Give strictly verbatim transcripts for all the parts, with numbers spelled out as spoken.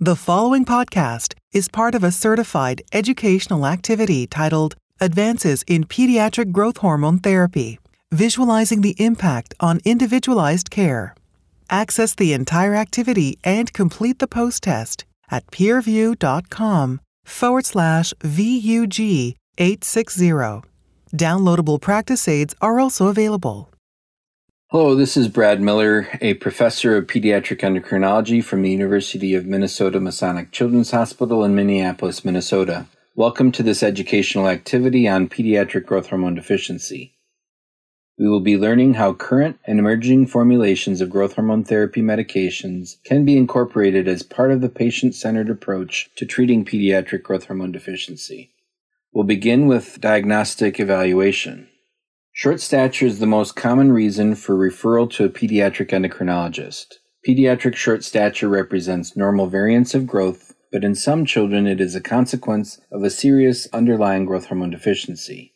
The following podcast is part of a certified educational activity titled Advances in Pediatric Growth Hormone Therapy, Visualizing the Impact on Individualized Care. Access the entire activity and complete the post-test at peerview.com forward slash VUG 860. Downloadable practice aids are also available. Hello, this is Brad Miller, a professor of pediatric endocrinology from the University of Minnesota Masonic Children's Hospital in Minneapolis, Minnesota. Welcome to this educational activity on pediatric growth hormone deficiency. We will be learning how current and emerging formulations of growth hormone therapy medications can be incorporated as part of the patient-centered approach to treating pediatric growth hormone deficiency. We'll begin with diagnostic evaluation. Short stature is the most common reason for referral to a pediatric endocrinologist. Pediatric short stature represents normal variance of growth, but in some children it is a consequence of a serious underlying growth hormone deficiency.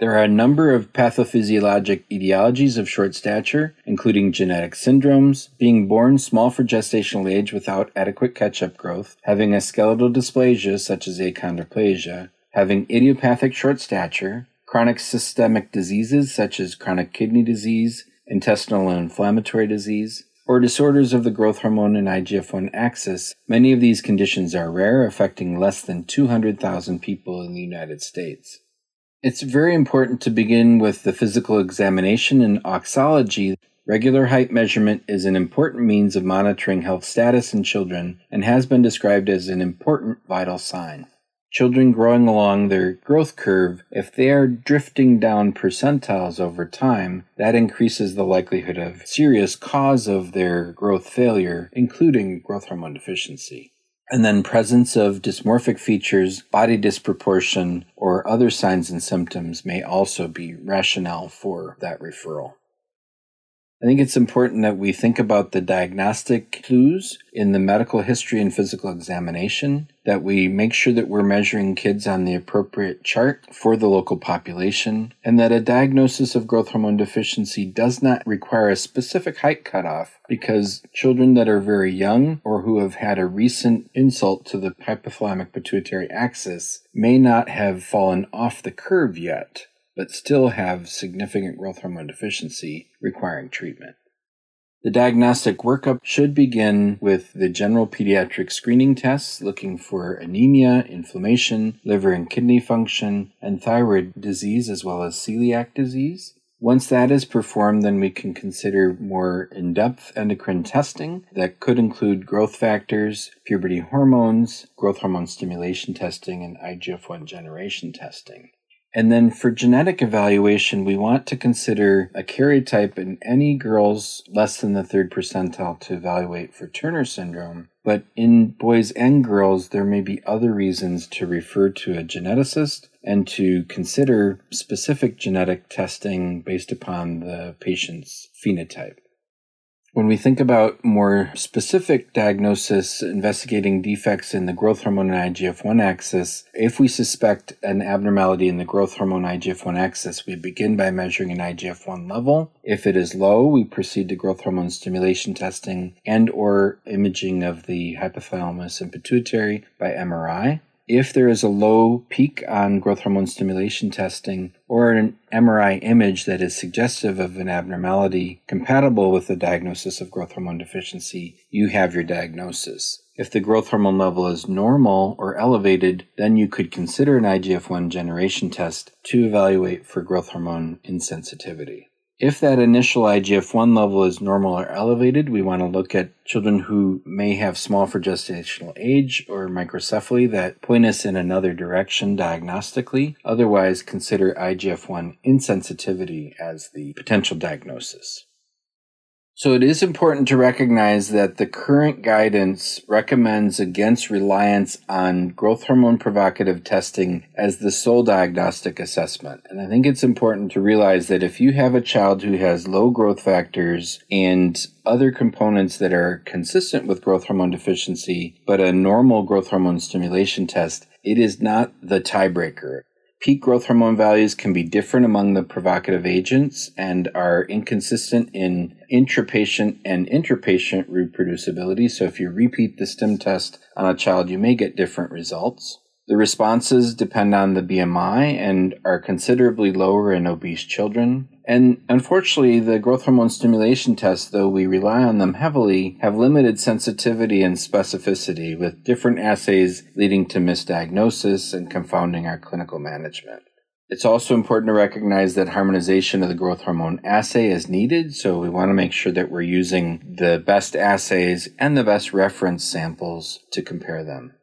There are a number of pathophysiologic etiologies of short stature, including genetic syndromes, being born small for gestational age without adequate catch-up growth, having a skeletal dysplasia such as achondroplasia, having idiopathic short stature, chronic systemic diseases such as chronic kidney disease, intestinal and inflammatory disease, or disorders of the growth hormone and I G F one axis. Many of these conditions are rare, affecting less than two hundred thousand people in the United States. It's very important to begin with the physical examination and oxology. Regular height measurement is an important means of monitoring health status in children and has been described as an important vital sign. Children growing along their growth curve, if they are drifting down percentiles over time, that increases the likelihood of serious cause of their growth failure, including growth hormone deficiency. And then presence of dysmorphic features, body disproportion, or other signs and symptoms may also be rationale for that referral. I think it's important that we think about the diagnostic clues in the medical history and physical examination, that we make sure that we're measuring kids on the appropriate chart for the local population, and that a diagnosis of growth hormone deficiency does not require a specific height cutoff, because children that are very young or who have had a recent insult to the hypothalamic pituitary axis may not have fallen off the curve yet, but still have significant growth hormone deficiency requiring treatment. The diagnostic workup should begin with the general pediatric screening tests looking for anemia, inflammation, liver and kidney function, and thyroid disease as well as celiac disease. Once that is performed, then we can consider more in-depth endocrine testing that could include growth factors, puberty hormones, growth hormone stimulation testing, and I G F one generation testing. And then for genetic evaluation, we want to consider a karyotype in any girls less than the third percentile to evaluate for Turner syndrome. But in boys and girls, there may be other reasons to refer to a geneticist and to consider specific genetic testing based upon the patient's phenotype. When we think about more specific diagnosis investigating defects in the growth hormone and I G F one axis, if we suspect an abnormality in the growth hormone I G F one axis, we begin by measuring an I G F one level. If it is low, we proceed to growth hormone stimulation testing and or imaging of the hypothalamus and pituitary by M R I. If there is a low peak on growth hormone stimulation testing or an M R I image that is suggestive of an abnormality compatible with the diagnosis of growth hormone deficiency, you have your diagnosis. If the growth hormone level is normal or elevated, then you could consider an I G F one generation test to evaluate for growth hormone insensitivity. If that initial I G F one level is normal or elevated, we want to look at children who may have small for gestational age or microcephaly that point us in another direction diagnostically. Otherwise, consider I G F one insensitivity as the potential diagnosis. So it is important to recognize that the current guidance recommends against reliance on growth hormone provocative testing as the sole diagnostic assessment. And I think it's important to realize that if you have a child who has low growth factors and other components that are consistent with growth hormone deficiency, but a normal growth hormone stimulation test, it is not the tiebreaker. Peak growth hormone values can be different among the provocative agents and are inconsistent in intrapatient and interpatient reproducibility. So if you repeat the stim test on a child, you may get different results. The responses depend on the B M I and are considerably lower in obese children. And unfortunately, the growth hormone stimulation tests, though we rely on them heavily, have limited sensitivity and specificity, with different assays leading to misdiagnosis and confounding our clinical management. It's also important to recognize that harmonization of the growth hormone assay is needed, so we want to make sure that we're using the best assays and the best reference samples to compare them.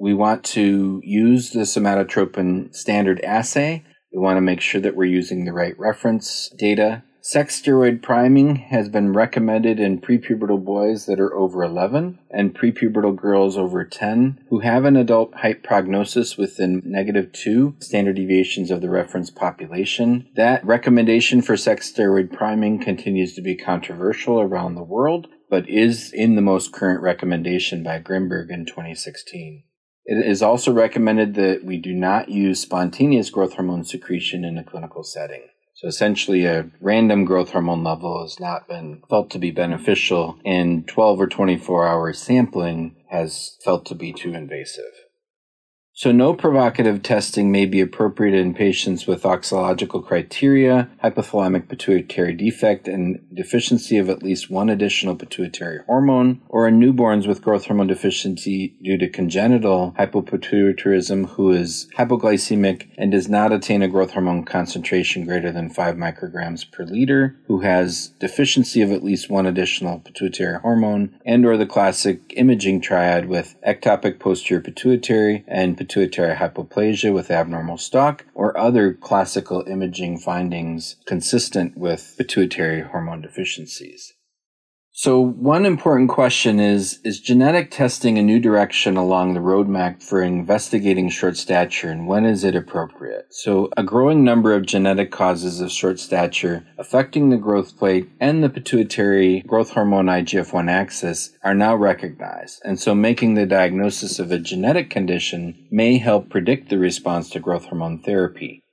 We want to use the somatropin standard assay. We want to make sure that we're using the right reference data. Sex steroid priming has been recommended in prepubertal boys that are over eleven and prepubertal girls over ten who have an adult height prognosis within negative two standard deviations of the reference population. That recommendation for sex steroid priming continues to be controversial around the world, but is in the most current recommendation by Grimberg in twenty sixteen. It is also recommended that we do not use spontaneous growth hormone secretion in a clinical setting. So essentially, a random growth hormone level has not been felt to be beneficial, and twelve or twenty-four hour sampling has felt to be too invasive. So no provocative testing may be appropriate in patients with oxalogical criteria, hypothalamic pituitary defect, and deficiency of at least one additional pituitary hormone, or in newborns with growth hormone deficiency due to congenital hypopituitarism who is hypoglycemic and does not attain a growth hormone concentration greater than five micrograms per liter, who has deficiency of at least one additional pituitary hormone, and or the classic imaging triad with ectopic posterior pituitary and pituitary hypoplasia with abnormal stalk, or other classical imaging findings consistent with pituitary hormone deficiencies. So one important question is, is genetic testing a new direction along the roadmap for investigating short stature, and when is it appropriate? So a growing number of genetic causes of short stature affecting the growth plate and the pituitary growth hormone I G F one axis are now recognized. And so making the diagnosis of a genetic condition may help predict the response to growth hormone therapy.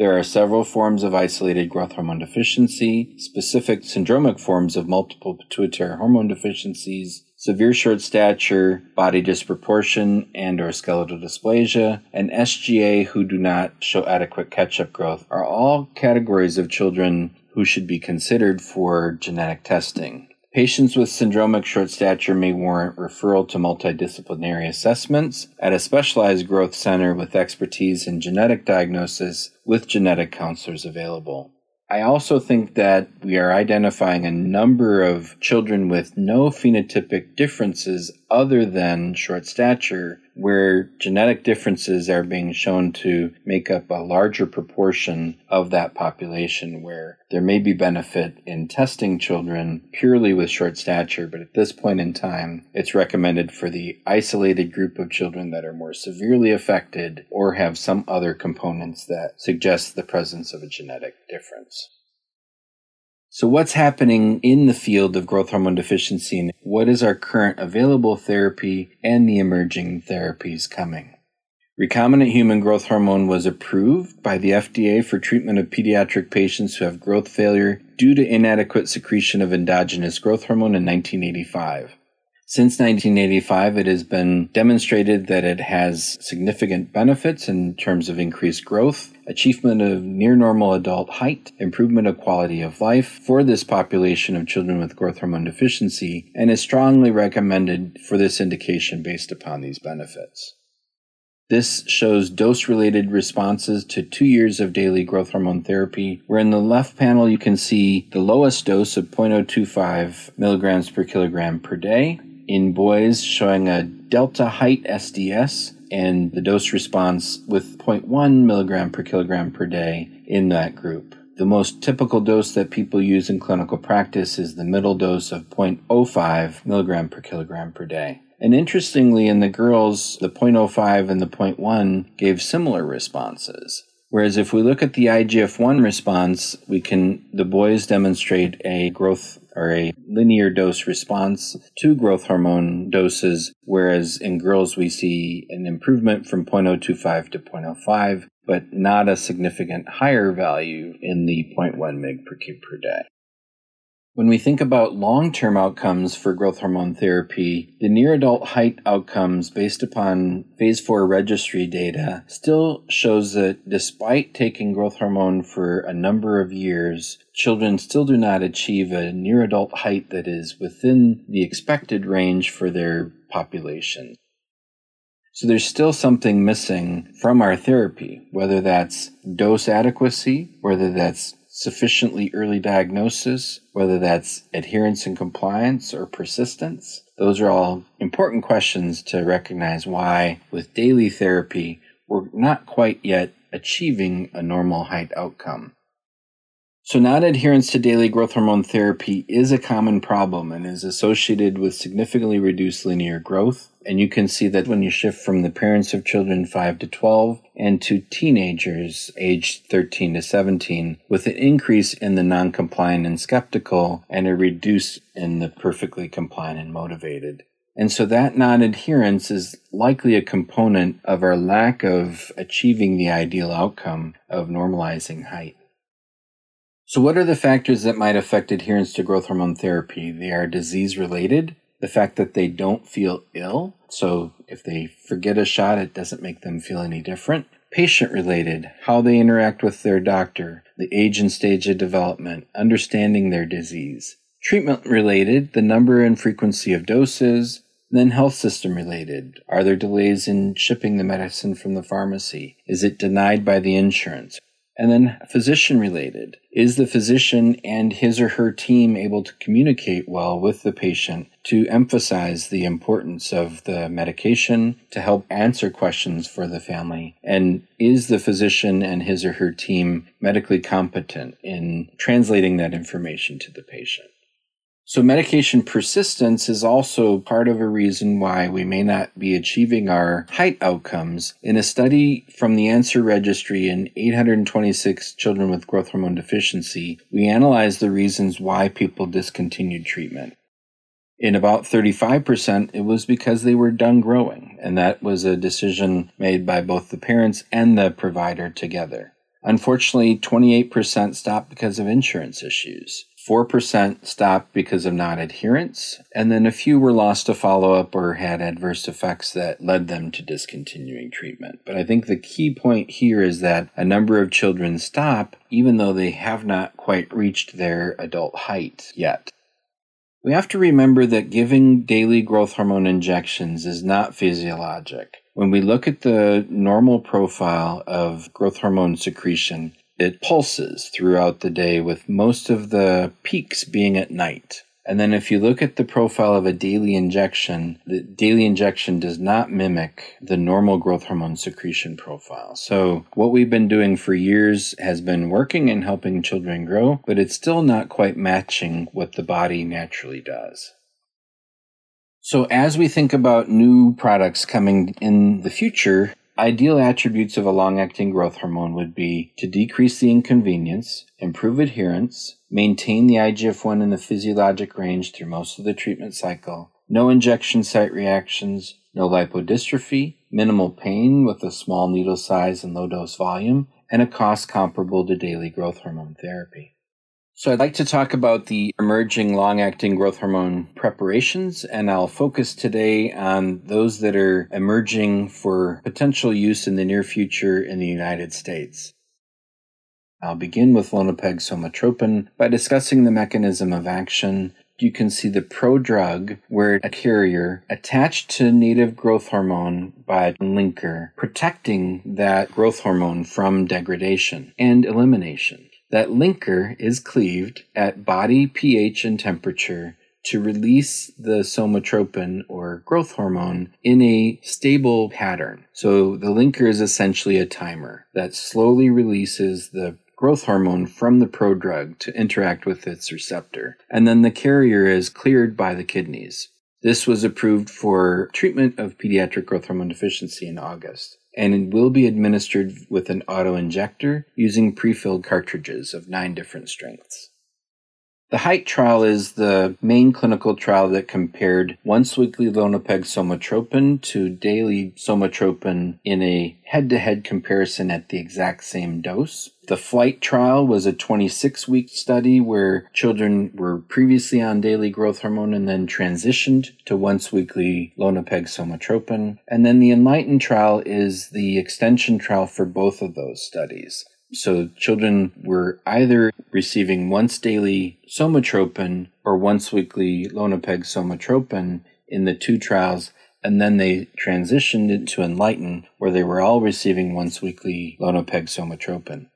There are several forms of isolated growth hormone deficiency, specific syndromic forms of multiple pituitary hormone deficiencies, severe short stature, body disproportion, and or skeletal dysplasia, and S G A who do not show adequate catch-up growth are all categories of children who should be considered for genetic testing. Patients with syndromic short stature may warrant referral to multidisciplinary assessments at a specialized growth center with expertise in genetic diagnosis with genetic counselors available. I also think that we are identifying a number of children with no phenotypic differences other than short stature, where genetic differences are being shown to make up a larger proportion of that population, where there may be benefit in testing children purely with short stature, but at this point in time, it's recommended for the isolated group of children that are more severely affected or have some other components that suggest the presence of a genetic difference. So what's happening in the field of growth hormone deficiency, and what is our current available therapy and the emerging therapies coming? Recombinant human growth hormone was approved by the F D A for treatment of pediatric patients who have growth failure due to inadequate secretion of endogenous growth hormone in nineteen eighty-five. Since nineteen eighty-five, it has been demonstrated that it has significant benefits in terms of increased growth, achievement of near-normal adult height, improvement of quality of life for this population of children with growth hormone deficiency, and is strongly recommended for this indication based upon these benefits. This shows dose-related responses to two years of daily growth hormone therapy, where in the left panel you can see the lowest dose of zero point zero two five milligrams per kilogram per day in boys, showing a delta height S D S, and the dose response with zero point one milligram per kilogram per day in that group. The most typical dose that people use in clinical practice is the middle dose of zero point zero five milligram per kilogram per day. And interestingly, in the girls, the zero point zero five and the zero point one gave similar responses. Whereas if we look at the I G F one response, we can the boys demonstrate a growth are a linear dose response to growth hormone doses, whereas in girls we see an improvement from zero point zero two five to zero point zero five, but not a significant higher value in the zero point one milligrams per kilogram per day. When we think about long-term outcomes for growth hormone therapy, the near-adult height outcomes based upon phase four registry data still shows that despite taking growth hormone for a number of years, children still do not achieve a near-adult height that is within the expected range for their population. So there's still something missing from our therapy, whether that's dose adequacy, whether that's sufficiently early diagnosis, whether that's adherence and compliance or persistence. Those are all important questions to recognize why, with daily therapy, we're not quite yet achieving a normal height outcome. So non-adherence to daily growth hormone therapy is a common problem and is associated with significantly reduced linear growth. And you can see that when you shift from the parents of children five to twelve and to teenagers aged thirteen to seventeen, with an increase in the non-compliant and skeptical and a reduce in the perfectly compliant and motivated. And so that non-adherence is likely a component of our lack of achieving the ideal outcome of normalizing height. So what are the factors that might affect adherence to growth hormone therapy? They are disease-related, the fact that they don't feel ill, so if they forget a shot, it doesn't make them feel any different. Patient-related, how they interact with their doctor, the age and stage of development, understanding their disease. Treatment-related, the number and frequency of doses. Then health system related. Are there delays in shipping the medicine from the pharmacy? Is it denied by the insurance? And then physician-related. Is the physician and his or her team able to communicate well with the patient to emphasize the importance of the medication, to help answer questions for the family? And is the physician and his or her team medically competent in translating that information to the patient? So medication persistence is also part of a reason why we may not be achieving our height outcomes. In a study from the ANSWER registry in eight hundred twenty-six children with growth hormone deficiency, we analyzed the reasons why people discontinued treatment. In about thirty-five percent, it was because they were done growing, and that was a decision made by both the parents and the provider together. Unfortunately, twenty-eight percent stopped because of insurance issues. four percent stopped because of non-adherence, and then a few were lost to follow-up or had adverse effects that led them to discontinuing treatment. But I think the key point here is that a number of children stop even though they have not quite reached their adult height yet. We have to remember that giving daily growth hormone injections is not physiologic. When we look at the normal profile of growth hormone secretion, it pulses throughout the day, with most of the peaks being at night. And then if you look at the profile of a daily injection, the daily injection does not mimic the normal growth hormone secretion profile. So what we've been doing for years has been working and helping children grow, but it's still not quite matching what the body naturally does. So as we think about new products coming in the future, ideal attributes of a long-acting growth hormone would be to decrease the inconvenience, improve adherence, maintain the I G F one in the physiologic range through most of the treatment cycle, no injection site reactions, no lipodystrophy, minimal pain with a small needle size and low-dose volume, and a cost comparable to daily growth hormone therapy. So I'd like to talk about the emerging long-acting growth hormone preparations, and I'll focus today on those that are emerging for potential use in the near future in the United States. I'll begin with Lonapeg somatropin by discussing the mechanism of action. You can see the prodrug, where a carrier attached to native growth hormone by a linker, protecting that growth hormone from degradation and elimination. That linker is cleaved at body pH and temperature to release the somatropin or growth hormone in a stable pattern. So the linker is essentially a timer that slowly releases the growth hormone from the prodrug to interact with its receptor. And then the carrier is cleared by the kidneys. This was approved for treatment of pediatric growth hormone deficiency in August. And it will be administered with an auto-injector using pre-filled cartridges of nine different strengths. The HEIGHT trial is the main clinical trial that compared once-weekly Lonapeg somatropin to daily somatropin in a head-to-head comparison at the exact same dose. The FLIGHT trial was a twenty-six week study where children were previously on daily growth hormone and then transitioned to once-weekly Lonapeg somatropin. And then the enLIGHTen trial is the extension trial for both of those studies. So children were either receiving once daily somatropin or once weekly Lonapeg somatropin in the two trials, and then they transitioned into enLIGHTen, where they were all receiving once weekly Lonapeg somatropin.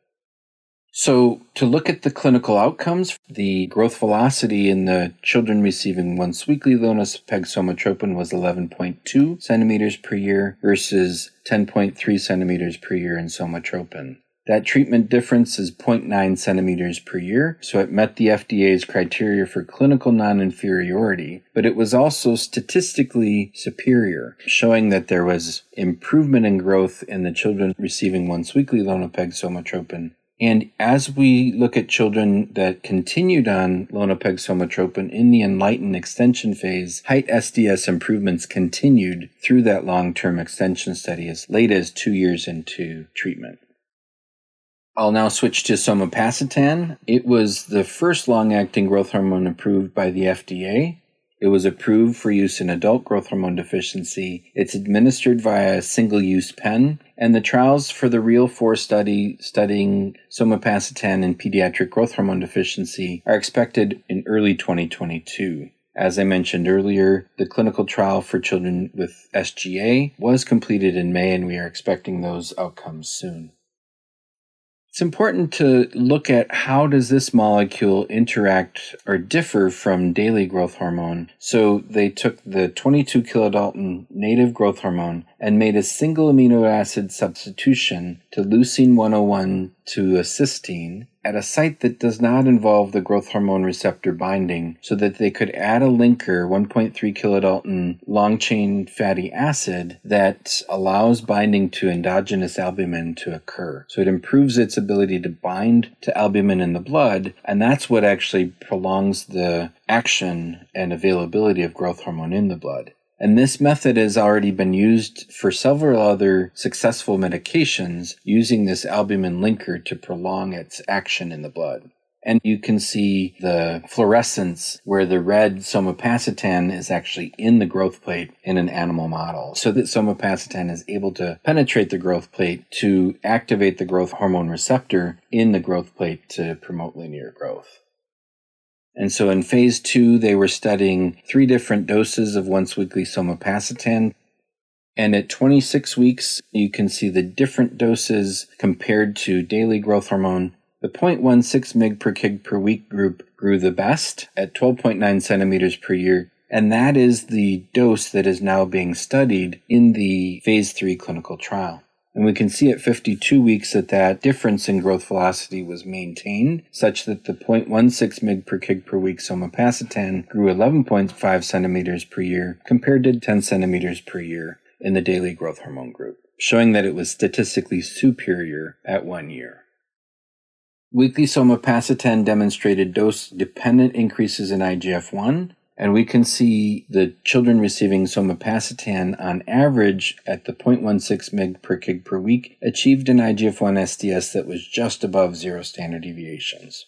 So to look at the clinical outcomes, the growth velocity in the children receiving once weekly Lonapeg somatropin was eleven point two centimeters per year versus ten point three centimeters per year in somatropin. That treatment difference is zero point nine centimeters per year, so it met the F D A's criteria for clinical non-inferiority, but it was also statistically superior, showing that there was improvement in growth in the children receiving once-weekly Lonapeg somatropin. And as we look at children that continued on Lonapeg somatropin in the enLIGHTen extension phase, HEIGHT S D S improvements continued through that long-term extension study as late as two years into treatment. I'll now switch to somapacitan. It was the first long-acting growth hormone approved by the F D A. It was approved for use in adult growth hormone deficiency. It's administered via a single-use pen, and the trials for the REAL four study studying somapacitan in pediatric growth hormone deficiency are expected in early twenty twenty-two. As I mentioned earlier, the clinical trial for children with S G A was completed in May, and we are expecting those outcomes soon. It's important to look at how does this molecule interact or differ from daily growth hormone. So they took the twenty-two kilodalton native growth hormone and made a single amino acid substitution to leucine one oh one to a cysteine at a site that does not involve the growth hormone receptor binding, so that they could add a linker, one point three kilodalton long-chain fatty acid, that allows binding to endogenous albumin to occur. So it improves its ability to bind to albumin in the blood, and that's what actually prolongs the action and availability of growth hormone in the blood. And this method has already been used for several other successful medications using this albumin linker to prolong its action in the blood. And you can see the fluorescence where the red somapacitan is actually in the growth plate in an animal model, so that somapacitan is able to penetrate the growth plate to activate the growth hormone receptor in the growth plate to promote linear growth. And so in phase two, they were studying three different doses of once-weekly somapacitan. And at twenty-six weeks, you can see the different doses compared to daily growth hormone. The zero point one six milligrams per kilogram per week group grew the best at twelve point nine centimeters per year. And that is the dose that is now being studied in the phase three clinical trial. And we can see at fifty-two weeks that that difference in growth velocity was maintained, such that the zero point one six milligrams per kilogram per week somapacitan grew eleven point five centimeters per year compared to ten centimeters per year in the daily growth hormone group, showing that it was statistically superior at one year. Weekly somapacitan demonstrated dose-dependent increases in I G F one. And we can see the children receiving somapacitan on average at the zero point one six milligrams per kilogram per week achieved an I G F one S D S that was just above zero standard deviations.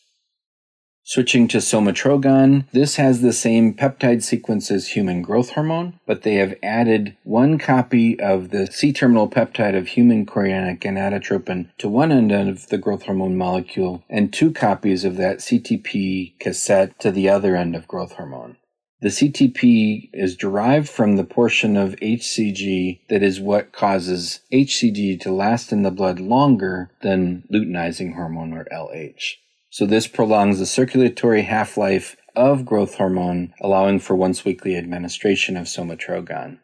Switching to somatrogon, this has the same peptide sequence as human growth hormone, but they have added one copy of the C-terminal peptide of human chorionic gonadotropin to one end of the growth hormone molecule and two copies of that C T P cassette to the other end of growth hormone. The C T P is derived from the portion of H C G that is what causes H C G to last in the blood longer than luteinizing hormone, or L H. So this prolongs the circulatory half-life of growth hormone, allowing for once-weekly administration of somatrogon.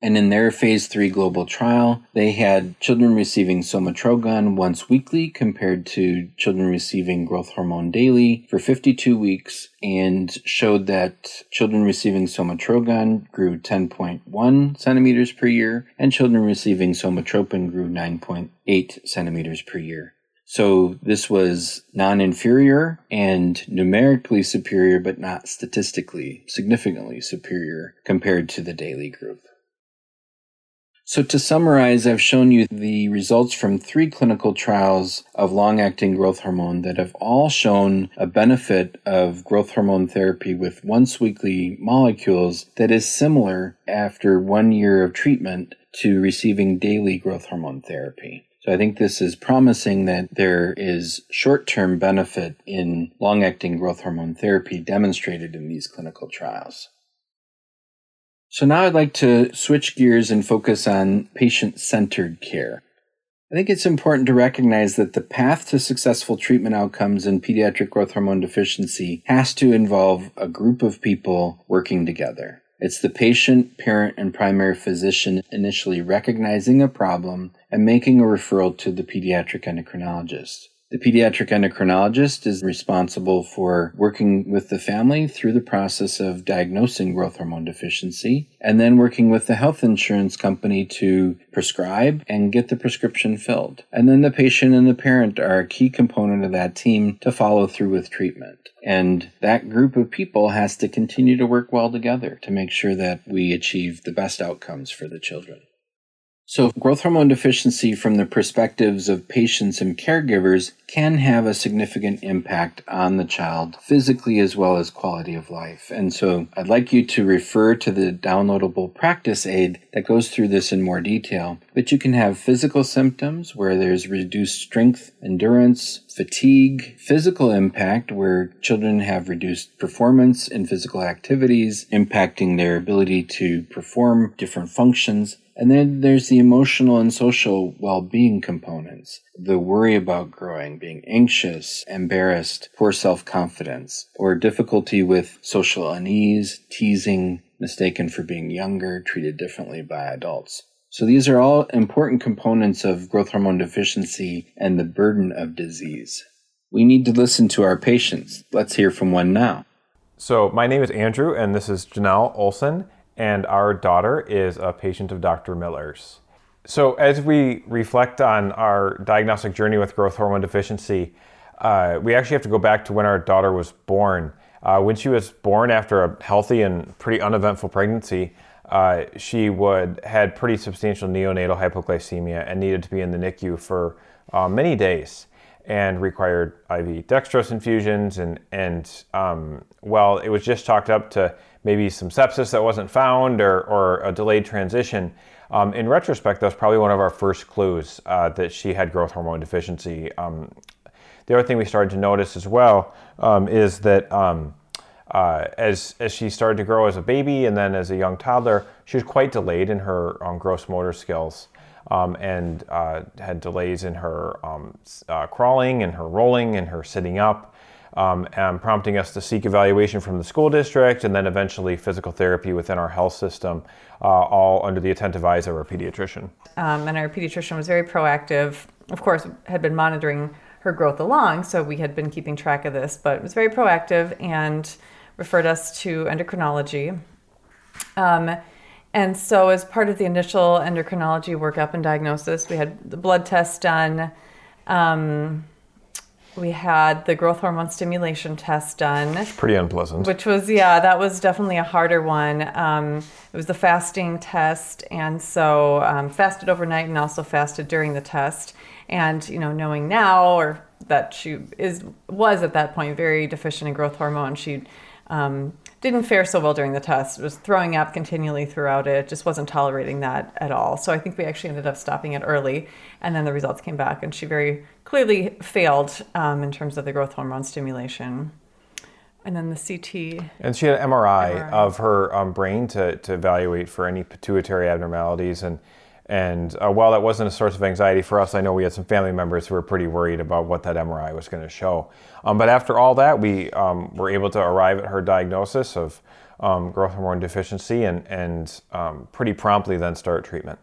And in their phase three global trial, they had children receiving somatrogon once weekly compared to children receiving growth hormone daily for fifty-two weeks, and showed that children receiving somatrogon grew ten point one centimeters per year and children receiving somatropin grew nine point eight centimeters per year. So this was non-inferior and numerically superior, but not statistically significantly superior compared to the daily group. So to summarize, I've shown you the results from three clinical trials of long-acting growth hormone that have all shown a benefit of growth hormone therapy with once-weekly molecules that is similar after one year of treatment to receiving daily growth hormone therapy. So I think this is promising that there is short-term benefit in long-acting growth hormone therapy demonstrated in these clinical trials. So now I'd like to switch gears and focus on patient-centered care. I think it's important to recognize that the path to successful treatment outcomes in pediatric growth hormone deficiency has to involve a group of people working together. It's the patient, parent, and primary physician initially recognizing a problem and making a referral to the pediatric endocrinologist. The pediatric endocrinologist is responsible for working with the family through the process of diagnosing growth hormone deficiency and then working with the health insurance company to prescribe and get the prescription filled. And then the patient and the parent are a key component of that team to follow through with treatment. And that group of people has to continue to work well together to make sure that we achieve the best outcomes for the children. So growth hormone deficiency from the perspectives of patients and caregivers can have a significant impact on the child physically as well as quality of life. And so I'd like you to refer to the downloadable practice aid that goes through this in more detail. But you can have physical symptoms where there's reduced strength, endurance, fatigue, physical impact where children have reduced performance in physical activities, impacting their ability to perform different functions. And then there's the emotional and social well-being components, the worry about growing, being anxious, embarrassed, poor self-confidence, or difficulty with social unease, teasing, mistaken for being younger, treated differently by adults. So these are all important components of growth hormone deficiency and the burden of disease. We need to listen to our patients. Let's hear from one now. So my name is Andrew, and this is Janelle Olson. And our daughter is a patient of Doctor Miller's. So as we reflect on our diagnostic journey with growth hormone deficiency, uh, we actually have to go back to when our daughter was born. Uh, when she was born after a healthy and pretty uneventful pregnancy, uh, she would had pretty substantial neonatal hypoglycemia and needed to be in the N I C U for uh, many days and required I V dextrose infusions. And, and um, well, it was just chalked up to maybe some sepsis that wasn't found or, or a delayed transition. Um, in retrospect, that was probably one of our first clues uh, that she had growth hormone deficiency. Um, the other thing we started to notice as well um, is that um, uh, as, as she started to grow as a baby and then as a young toddler, she was quite delayed in her um, gross motor skills um, and uh, had delays in her um, uh, crawling and her rolling and her sitting up. Um, and prompting us to seek evaluation from the school district and then eventually physical therapy within our health system, uh, all under the attentive eyes of our pediatrician. Um, and our pediatrician was very proactive, of course, had been monitoring her growth along, so we had been keeping track of this, but was very proactive and referred us to endocrinology. Um, and so as part of the initial endocrinology workup and diagnosis, we had the blood test done. Um, We had the growth hormone stimulation test done. It's pretty unpleasant. Which was, yeah, that was definitely a harder one. Um, it was the fasting test, and so um, fasted overnight and also fasted during the test. And, you know, knowing now or that she is was at that point very deficient in growth hormone, she um, didn't fare so well during the test. Was throwing up continually throughout it, just wasn't tolerating that at all. So I think we actually ended up stopping it early, and then the results came back, and she very clearly failed um, in terms of the growth hormone stimulation. And then the C T. And she had an M R I, M R I. of her um, brain to, to evaluate for any pituitary abnormalities. And, and uh, while that wasn't a source of anxiety for us, I know we had some family members who were pretty worried about what that M R I was going to show. Um, but after all that, we um, were able to arrive at her diagnosis of um, growth hormone deficiency and, and um, pretty promptly then start treatment.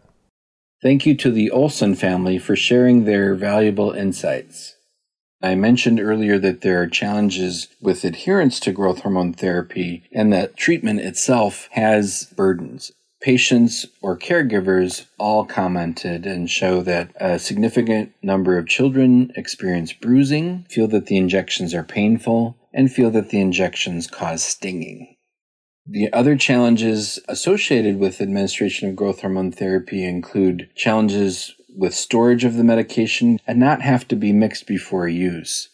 Thank you to the Olson family for sharing their valuable insights. I mentioned earlier that there are challenges with adherence to growth hormone therapy and that treatment itself has burdens. patients or caregivers all commented and show that a significant number of children experience bruising, feel that the injections are painful, and feel that the injections cause stinging. The other challenges associated with administration of growth hormone therapy include challenges with storage of the medication and not have to be mixed before use.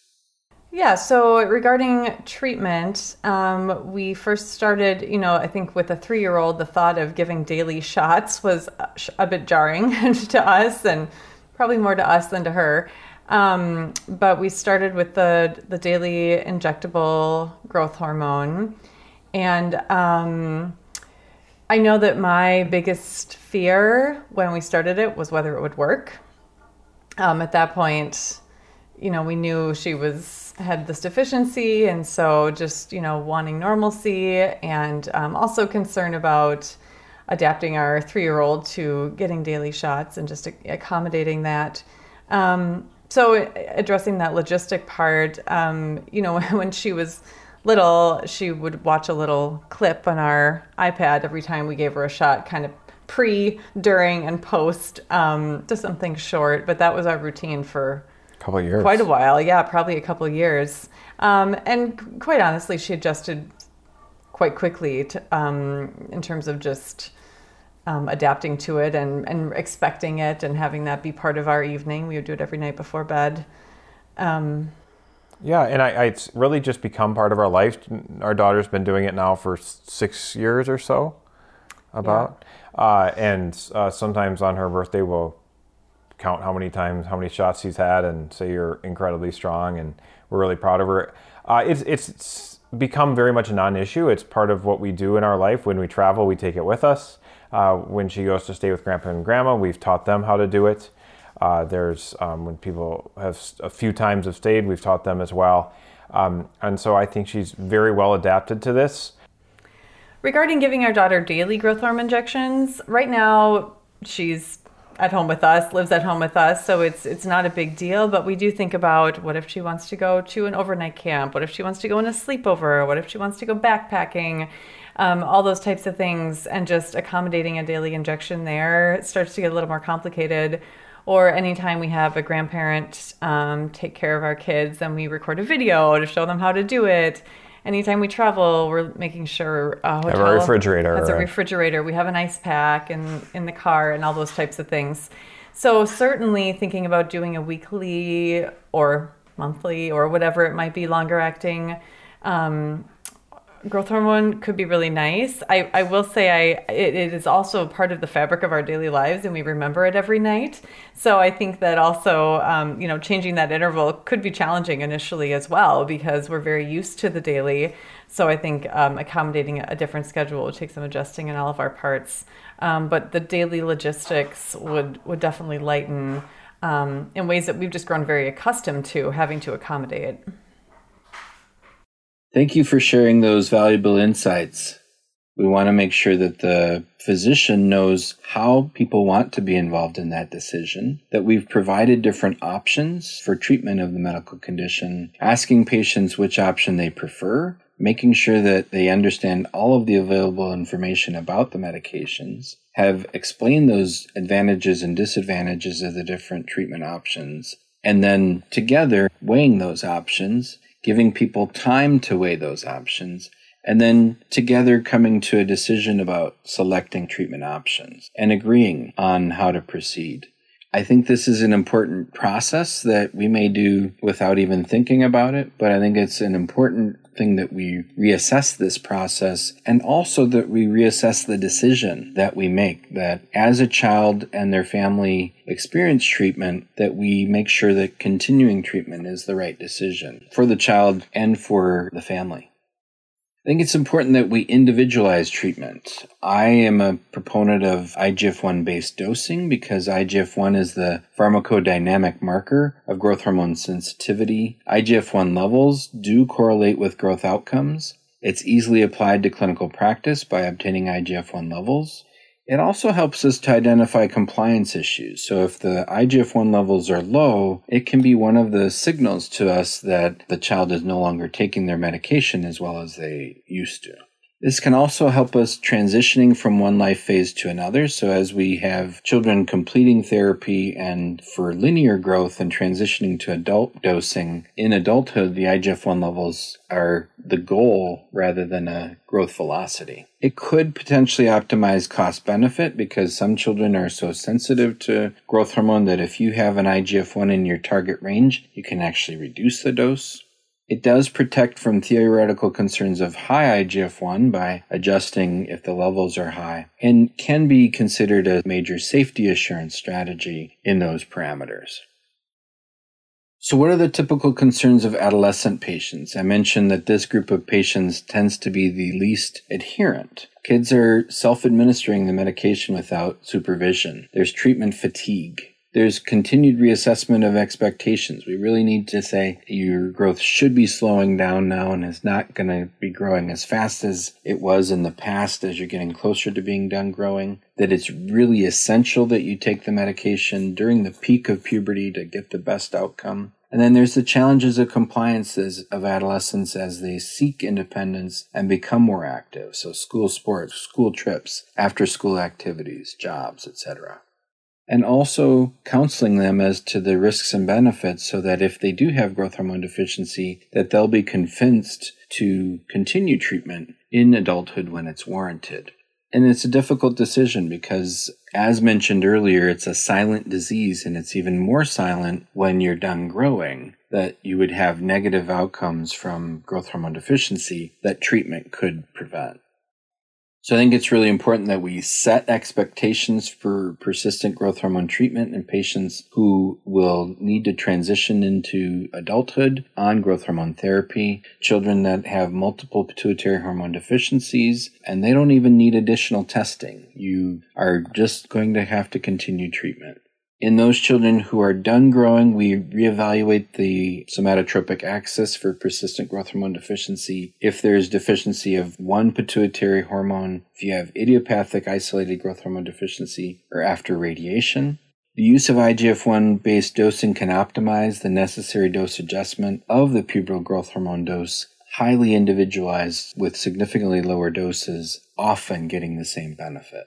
Yeah, so regarding treatment, um, we first started, you know, I think with a three-year-old, the thought of giving daily shots was a bit jarring to us, and probably more to us than to her. Um, but we started with the, the daily injectable growth hormone. And um, I know that my biggest fear when we started it was whether it would work. Um, at that point, you know, we knew she was had this deficiency, and so just, you know, wanting normalcy, and um, also concern about adapting our three-year-old to getting daily shots and just accommodating that. Um, so addressing that logistic part, um, you know, when she was little, she would watch a little clip on our iPad every time we gave her a shot, kind of pre, during, and post, um, just something short. But that was our routine for couple of years. Quite a while, yeah, probably a couple of years. Um, and quite honestly, she adjusted quite quickly to, um, in terms of just um, adapting to it and, and expecting it and having that be part of our evening. We would do it every night before bed. Um, yeah, and I, I, it's really just become part of our life. Our daughter's been doing it now for six years or so, about. Yeah. Uh, and uh, sometimes on her birthday, we'll count how many times, how many shots she's had, and say you're incredibly strong, and we're really proud of her. Uh, it's it's become very much a non-issue. It's part of what we do in our life. When we travel, we take it with us. Uh, when she goes to stay with Grandpa and Grandma, we've taught them how to do it. Uh, there's um, when people have a few times have stayed, we've taught them as well. Um, and so I think she's very well adapted to this. Regarding giving our daughter daily growth hormone injections, right now she's at home with us, lives at home with us, so it's it's not a big deal, but we do think about what if she wants to go to an overnight camp, what if she wants to go on a sleepover, what if she wants to go backpacking, um, all those types of things, and just accommodating a daily injection there starts to get a little more complicated. Or anytime we have a grandparent um, take care of our kids, then we record a video to show them how to do it. Anytime we travel, we're making sure a hotel have a refrigerator. That's a refrigerator. We have an ice pack and in the car and all those types of things. So certainly thinking about doing a weekly or monthly or whatever it might be, longer acting um, growth hormone could be really nice. I, I will say I it, it is also part of the fabric of our daily lives, and we remember it every night. So I think that also, um, you know, changing that interval could be challenging initially as well, because we're very used to the daily. So I think um, accommodating a different schedule would take some adjusting in all of our parts. Um, but the daily logistics would, would definitely lighten um, in ways that we've just grown very accustomed to having to accommodate. Thank you for sharing those valuable insights. We want to make sure that the physician knows how people want to be involved in that decision, that we've provided different options for treatment of the medical condition, asking patients which option they prefer, making sure that they understand all of the available information about the medications, have explained those advantages and disadvantages of the different treatment options, and then together weighing those options, giving people time to weigh those options, and then together coming to a decision about selecting treatment options and agreeing on how to proceed. I think this is an important process that we may do without even thinking about it, but I think it's an important thing that we reassess this process, and also that we reassess the decision that we make, that as a child and their family experience treatment, that we make sure that continuing treatment is the right decision for the child and for the family. I think it's important that we individualize treatment. I am a proponent of I G F one based dosing, because I G F one is the pharmacodynamic marker of growth hormone sensitivity. I G F one levels do correlate with growth outcomes. It's easily applied to clinical practice by obtaining I G F one levels. It also helps us to identify compliance issues. So if the I G F one levels are low, it can be one of the signals to us that the child is no longer taking their medication as well as they used to. This can also help us transitioning from one life phase to another. So as we have children completing therapy and for linear growth and transitioning to adult dosing, in adulthood, the I G F one levels are the goal rather than a growth velocity. It could potentially optimize cost benefit because some children are so sensitive to growth hormone that if you have an I G F one in your target range, you can actually reduce the dose. It does protect from theoretical concerns of high I G F one by adjusting if the levels are high and can be considered a major safety assurance strategy in those parameters. So what are the typical concerns of adolescent patients? I mentioned that this group of patients tends to be the least adherent. Kids are self-administering the medication without supervision. There's treatment fatigue. There's continued reassessment of expectations. We really need to say your growth should be slowing down now and is not going to be growing as fast as it was in the past as you're getting closer to being done growing, that it's really essential that you take the medication during the peak of puberty to get the best outcome. And then there's the challenges of compliance of adolescents as they seek independence and become more active. So school sports, school trips, after-school activities, jobs, et cetera. And also counseling them as to the risks and benefits so that if they do have growth hormone deficiency, that they'll be convinced to continue treatment in adulthood when it's warranted. And it's a difficult decision because, as mentioned earlier, it's a silent disease, and it's even more silent when you're done growing, that you would have negative outcomes from growth hormone deficiency that treatment could prevent. So I think it's really important that we set expectations for persistent growth hormone treatment in patients who will need to transition into adulthood on growth hormone therapy, children that have multiple pituitary hormone deficiencies, and they don't even need additional testing. You are just going to have to continue treatment. In those children who are done growing, we reevaluate the somatotropic axis for persistent growth hormone deficiency. If there's deficiency of one pituitary hormone, if you have idiopathic isolated growth hormone deficiency, or after radiation. The use of I G F one-based dosing can optimize the necessary dose adjustment of the pubertal growth hormone dose, highly individualized with significantly lower doses, often getting the same benefit.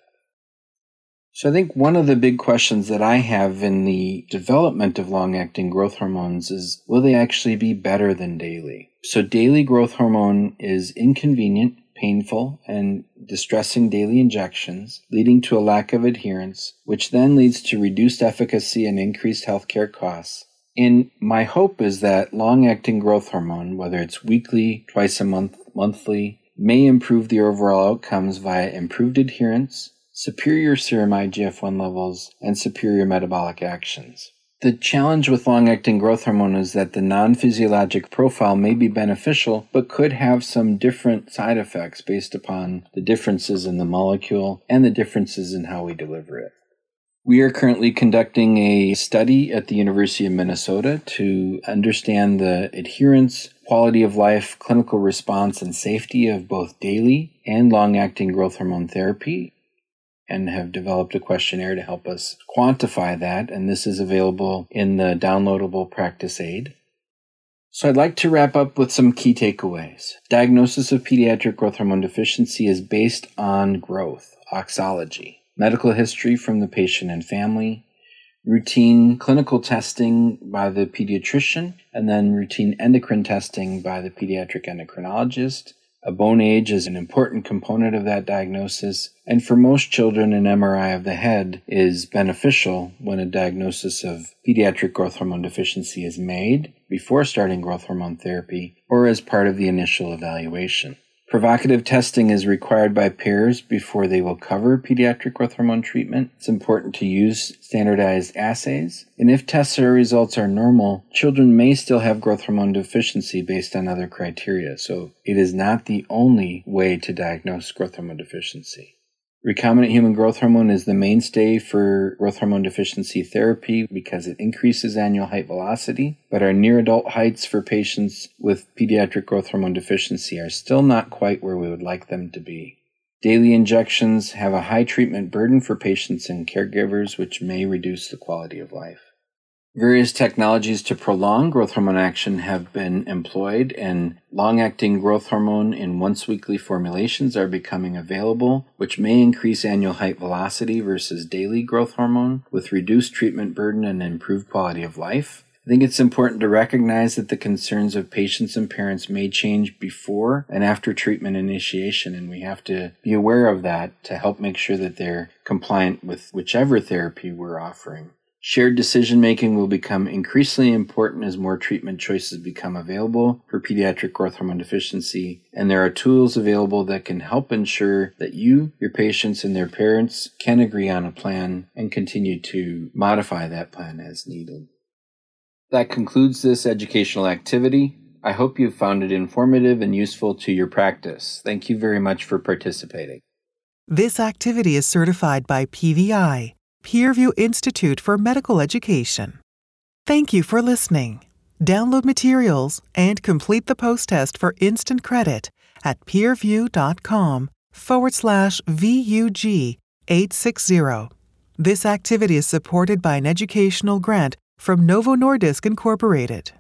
So I think one of the big questions that I have in the development of long-acting growth hormones is, will they actually be better than daily? So daily growth hormone is inconvenient, painful, and distressing daily injections, leading to a lack of adherence, which then leads to reduced efficacy and increased healthcare costs. And my hope is that long-acting growth hormone, whether it's weekly, twice a month, monthly, may improve the overall outcomes via improved adherence, superior serum I G F one levels, and superior metabolic actions. The challenge with long-acting growth hormone is that the non-physiologic profile may be beneficial, but could have some different side effects based upon the differences in the molecule and the differences in how we deliver it. We are currently conducting a study at the University of Minnesota to understand the adherence, quality of life, clinical response, and safety of both daily and long-acting growth hormone therapy, and have developed a questionnaire to help us quantify that, and this is available in the downloadable practice aid. So I'd like to wrap up with some key takeaways. Diagnosis of pediatric growth hormone deficiency is based on growth, oxalogy, medical history from the patient and family, routine clinical testing by the pediatrician, and then routine endocrine testing by the pediatric endocrinologist. A bone age is an important component of that diagnosis, and for most children, an M R I of the head is beneficial when a diagnosis of pediatric growth hormone deficiency is made before starting growth hormone therapy or as part of the initial evaluation. Provocative testing is required by payers before they will cover pediatric growth hormone treatment. It's important to use standardized assays, and if tests or results are normal, children may still have growth hormone deficiency based on other criteria, so it is not the only way to diagnose growth hormone deficiency. Recombinant human growth hormone is the mainstay for growth hormone deficiency therapy because it increases annual height velocity, but our near adult heights for patients with pediatric growth hormone deficiency are still not quite where we would like them to be. Daily injections have a high treatment burden for patients and caregivers, which may reduce the quality of life. Various technologies to prolong growth hormone action have been employed, and long-acting growth hormone in once-weekly formulations are becoming available, which may increase annual height velocity versus daily growth hormone with reduced treatment burden and improved quality of life. I think it's important to recognize that the concerns of patients and parents may change before and after treatment initiation, and we have to be aware of that to help make sure that they're compliant with whichever therapy we're offering. Shared decision-making will become increasingly important as more treatment choices become available for pediatric growth hormone deficiency, and there are tools available that can help ensure that you, your patients, and their parents can agree on a plan and continue to modify that plan as needed. That concludes this educational activity. I hope you've found it informative and useful to your practice. Thank you very much for participating. This activity is certified by P V I, PeerView Institute for Medical Education. Thank you for listening. Download materials and complete the post test for instant credit at peerview.com forward slash VUG 860. This activity is supported by an educational grant from Novo Nordisk Incorporated.